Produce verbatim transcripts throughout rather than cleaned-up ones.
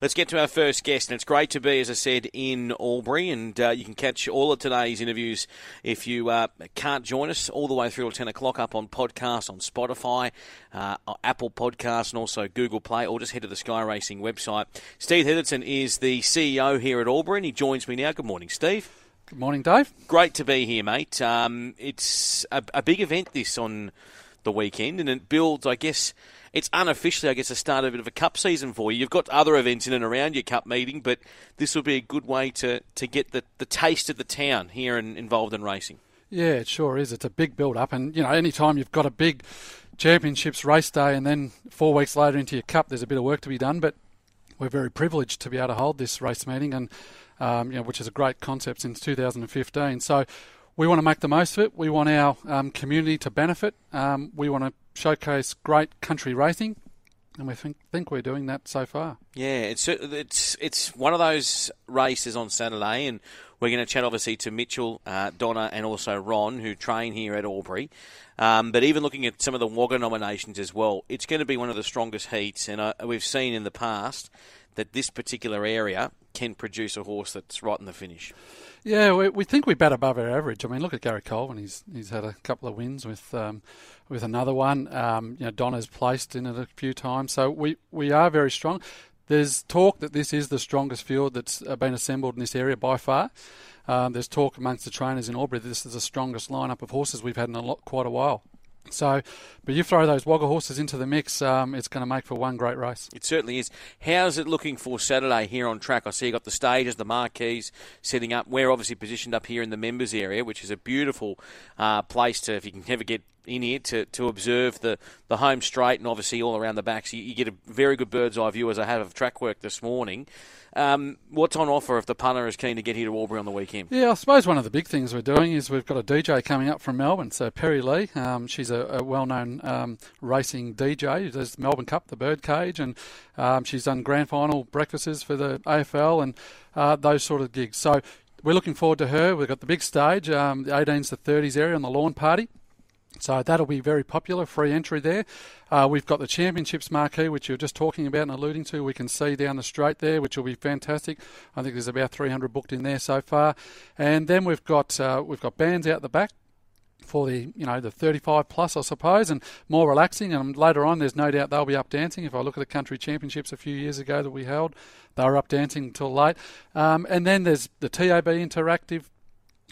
Let's get to our first guest, and it's great to be, as I said, in Albury, and uh, you can catch all of today's interviews if you uh, can't join us all the way through till ten o'clock up on podcasts, on Spotify, uh, Apple Podcasts, and also Google Play, or just head to the Sky Racing website. Steve Henderson is the C E O here at Albury, and he joins me now. Good morning, Steve. Good morning, Dave. Great to be here, mate. Um, it's a, a big event this on the weekend, and it builds, I guess... It's unofficially, I guess, the start of a bit of a cup season for you. You've got other events in and around your cup meeting, but this will be a good way to, to get the, the taste of the town here and involved in racing. Yeah, it sure is. It's a big build-up. And, you know, any time you've got a big championships race day and then four weeks later into your cup, there's a bit of work to be done. But we're very privileged to be able to hold this race meeting, and um, you know, which is a great concept since two thousand fifteen. So we want to make the most of it. We want our um, community to benefit. Um, we want to showcase great country racing, and we think, think we're doing that so far. Yeah, it's it's it's one of those races on Saturday, and we're going to chat obviously to Mitchell, uh, Donna, and also Ron, who train here at Albury. Um, but even looking at some of the Wagga nominations as well, it's going to be one of the strongest heats, and uh, we've seen in the past that this particular area can produce a horse that's right in the finish. Yeah, we, we think we bat above our average. I mean, look at Gary Colvin. He's he's had a couple of wins with um, with another one. Um, you know, Donna's placed in it a few times, so we, we are very strong. There's talk that this is the strongest field that's been assembled in this area by far. Um, there's talk amongst the trainers in Albury that this is the strongest lineup of horses we've had in a lot, quite a while. So, but you throw those Wagga horses into the mix, um, it's going to make for one great race. It certainly is. How's it looking for Saturday here on track? I see you've got the stages, the marquees setting up. We're obviously positioned up here in the members area, which is a beautiful uh, place to, if you can ever get in here, to, to observe the, the home straight and obviously all around the back. So you, you get a very good bird's eye view, as I have of track work this morning. Um, what's on offer if the punter is keen to get here to Albury on the weekend? Yeah, I suppose one of the big things we're doing is we've got a D J coming up from Melbourne. So Perry Lee, um, she's a, a well-known um, racing D J. She does Melbourne Cup, the Birdcage, and um, she's done grand final breakfasts for the A F L and uh, those sort of gigs. So we're looking forward to her. We've got the big stage, um, the eighteens to thirties area on the lawn party. So that'll be very popular, free entry there. Uh, we've got the Championships marquee, which you're just talking about and alluding to. We can see down the straight there, which will be fantastic. I think there's about three hundred booked in there so far. And then we've got uh, we've got bands out the back for the, you know, the thirty-five plus, I suppose, and more relaxing. And later on, there's no doubt they'll be up dancing. If I look at the country championships a few years ago that we held, they were up dancing until late. Um, and then there's the T A B Interactive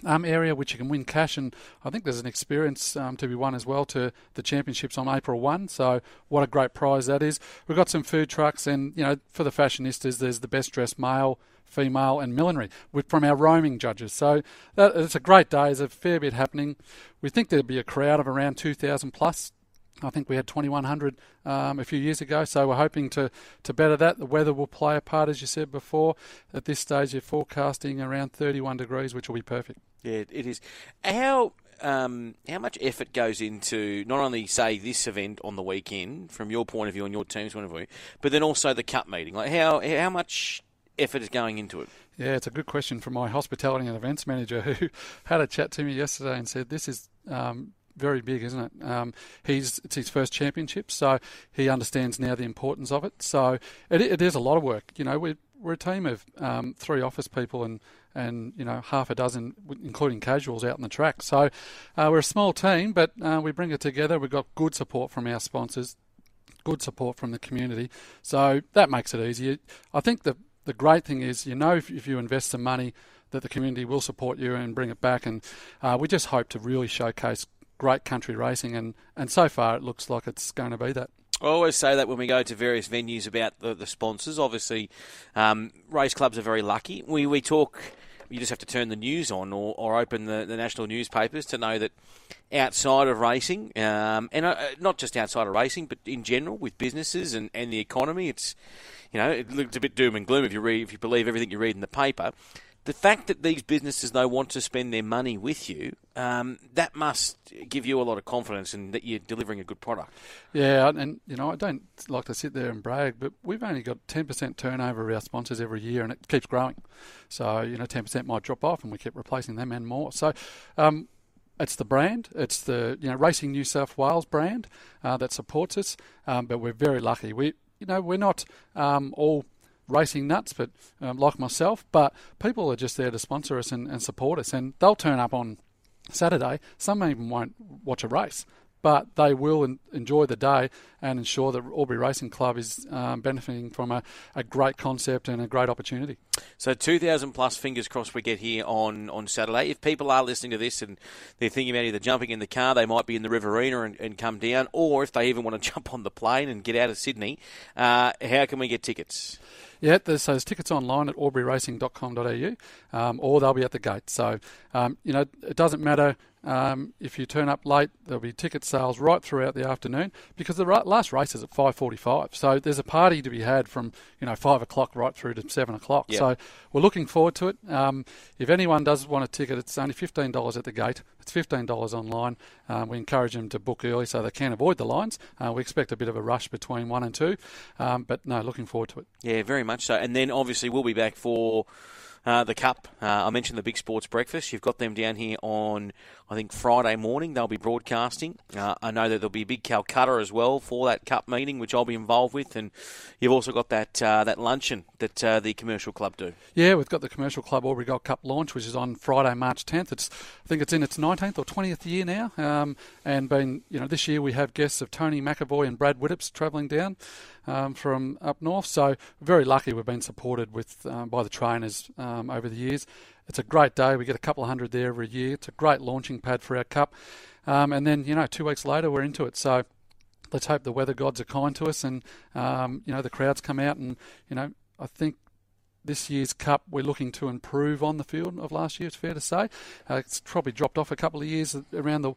Um, area, which you can win cash, and I think there's an experience um, to be won as well to the championships on April first, so what a great prize that is. We've got some food trucks, and you know, for the fashionistas, there's the best dressed male, female and millinery with, from our roaming judges. So that, it's a great day. There's a fair bit happening. We think there'll be a crowd of around two thousand plus. I think we had twenty-one hundred um, a few years ago, so we're hoping to, to better that. The weather will play a part, as you said before. At this stage, you're forecasting around thirty-one degrees, which will be perfect. Yeah, it is. How um, how much effort goes into not only, say, this event on the weekend, from your point of view and your team's point of view, but then also the cup meeting? Like, how how much effort is going into it? Yeah, it's a good question from my hospitality and events manager, who had a chat to me yesterday and said, this is... Um, very big, isn't it? Um, he's it's his first championship, so he understands now the importance of it. So it, it is a lot of work. You know, we're, we're a team of um, three office people and, and, you know, half a dozen, including casuals, out on the track. So uh, we're a small team, but uh, we bring it together. We've got good support from our sponsors, good support from the community. So that makes it easier. I think the, the great thing is, you know, if, if you invest some money, that the community will support you and bring it back. And uh, we just hope to really showcase great country racing, and, and so far it looks like it's going to be that. I always say that when we go to various venues about the, the sponsors. Obviously, um, race clubs are very lucky. We we talk, you just have to turn the news on or, or open the, the national newspapers to know that outside of racing, um, and uh, not just outside of racing, but in general with businesses and, and the economy, it's, you know, it looks a bit doom and gloom if you read, if you believe everything you read in the paper. The fact that these businesses, though, want to spend their money with you, um, that must give you a lot of confidence and that you're delivering a good product. Yeah, and, you know, I don't like to sit there and brag, but we've only got ten percent turnover of our sponsors every year, and it keeps growing. So, you know, ten percent might drop off, and we keep replacing them and more. So um, it's the brand. It's the, you know, Racing New South Wales brand uh, that supports us, um, but we're very lucky. We, you know, we're not um, all... racing nuts, but um, like myself, but people are just there to sponsor us and, and support us, and they'll turn up on Saturday. Some even won't watch a race, but they will en- enjoy the day and ensure that Albury Racing Club is um, benefiting from a, a great concept and a great opportunity. So two thousand plus, fingers crossed, we get here on, on Saturday. If people are listening to this and they're thinking about either jumping in the car, they might be in the Riverina and, and come down, or if they even want to jump on the plane and get out of Sydney, uh, how can we get tickets? Yeah, there's, so there's tickets online at albury racing dot com dot a u, um, or they'll be at the gate. So, um, you know, it doesn't matter um, if you turn up late. There'll be ticket sales right throughout the afternoon, because the last race is at five forty-five. So there's a party to be had from, you know, five o'clock right through to seven o'clock. Yeah. So we're looking forward to it. Um, if anyone does want a ticket, it's only fifteen dollars at the gate. It's fifteen dollars online. Um, we encourage them to book early so they can avoid the lines. Uh, we expect a bit of a rush between one and two. Um, but, no, looking forward to it. Yeah, very much so. And then, obviously, we'll be back for uh, the Cup. Uh, I mentioned the Big Sports Breakfast. You've got them down here on, I think, Friday morning. They'll be broadcasting. Uh, I know that there'll be a big Calcutta as well for that Cup meeting, which I'll be involved with. And you've also got that uh, that luncheon that uh, the Commercial Club do. Yeah, we've got the Commercial Club Aubrey Gold Cup launch, which is on Friday, March tenth. It's I think it's in its nineteenth or twentieth year now. Um, and been, you know, this year we have guests of Tony McAvoy and Brad Whiddops travelling down um, from up north. So very lucky we've been supported with um, by the trainers um, over the years. It's a great day. We get a couple of hundred there every year. It's a great launching pad for our cup. Um, and then, you know, two weeks later, we're into it. So let's hope the weather gods are kind to us and, um, you know, the crowds come out. And, you know, I think this year's Cup, we're looking to improve on the field of last year, it's fair to say. Uh, it's probably dropped off a couple of years around the,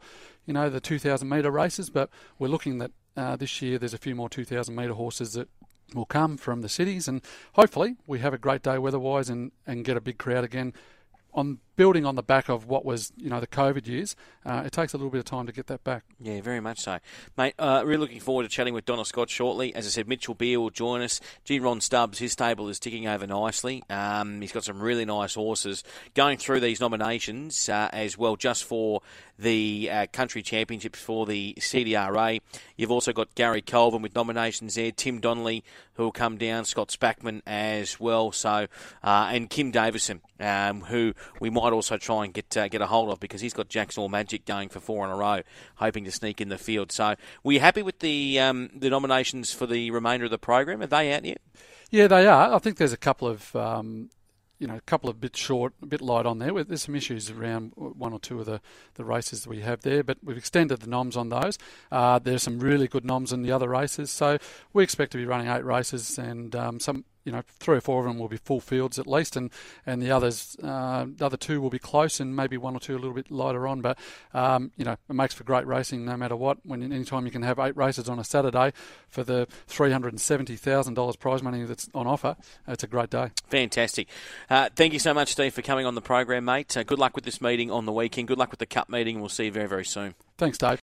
you know, the two thousand metre races. But we're looking that uh, this year there's a few more two thousand metre horses that will come from the cities. And hopefully we have a great day weather-wise and, and get a big crowd again. On building on the back of what was, you know, the COVID years, uh, it takes a little bit of time to get that back. Yeah, very much so. Mate, uh, really looking forward to chatting with Donald Scott shortly. As I said, Mitchell Beer will join us. Gene Ron Stubbs, his stable is ticking over nicely. Um, he's got some really nice horses. Going through these nominations uh, as well, just for the uh, country championships for the C D R A. You've also got Gary Colvin with nominations there. Tim Donnelly, who will come down. Scott Spackman as well. So, uh, and Kim Davison, um, who we might also try and get uh, get a hold of, because he's got Jackson All Magic going for four in a row, hoping to sneak in the field. So, were you happy with the um, the nominations for the remainder of the program? Are they out yet? Yeah, they are. I think there's a couple of um, you know a couple of bit short, a bit light on there. There's some issues around one or two of the, the races that we have there, but we've extended the noms on those. Uh, there's some really good noms in the other races, so we expect to be running eight races and um, some. You know, three or four of them will be full fields at least, and and the others, uh, the other two will be close, and maybe one or two a little bit lighter on. But um, you know, it makes for great racing no matter what. When any time you can have eight races on a Saturday for the three hundred and seventy thousand dollars prize money that's on offer, it's a great day. Fantastic. Uh, thank you so much, Steve, for coming on the program, mate. Uh, good luck with this meeting on the weekend. Good luck with the Cup meeting. We'll see you very very soon. Thanks, Dave.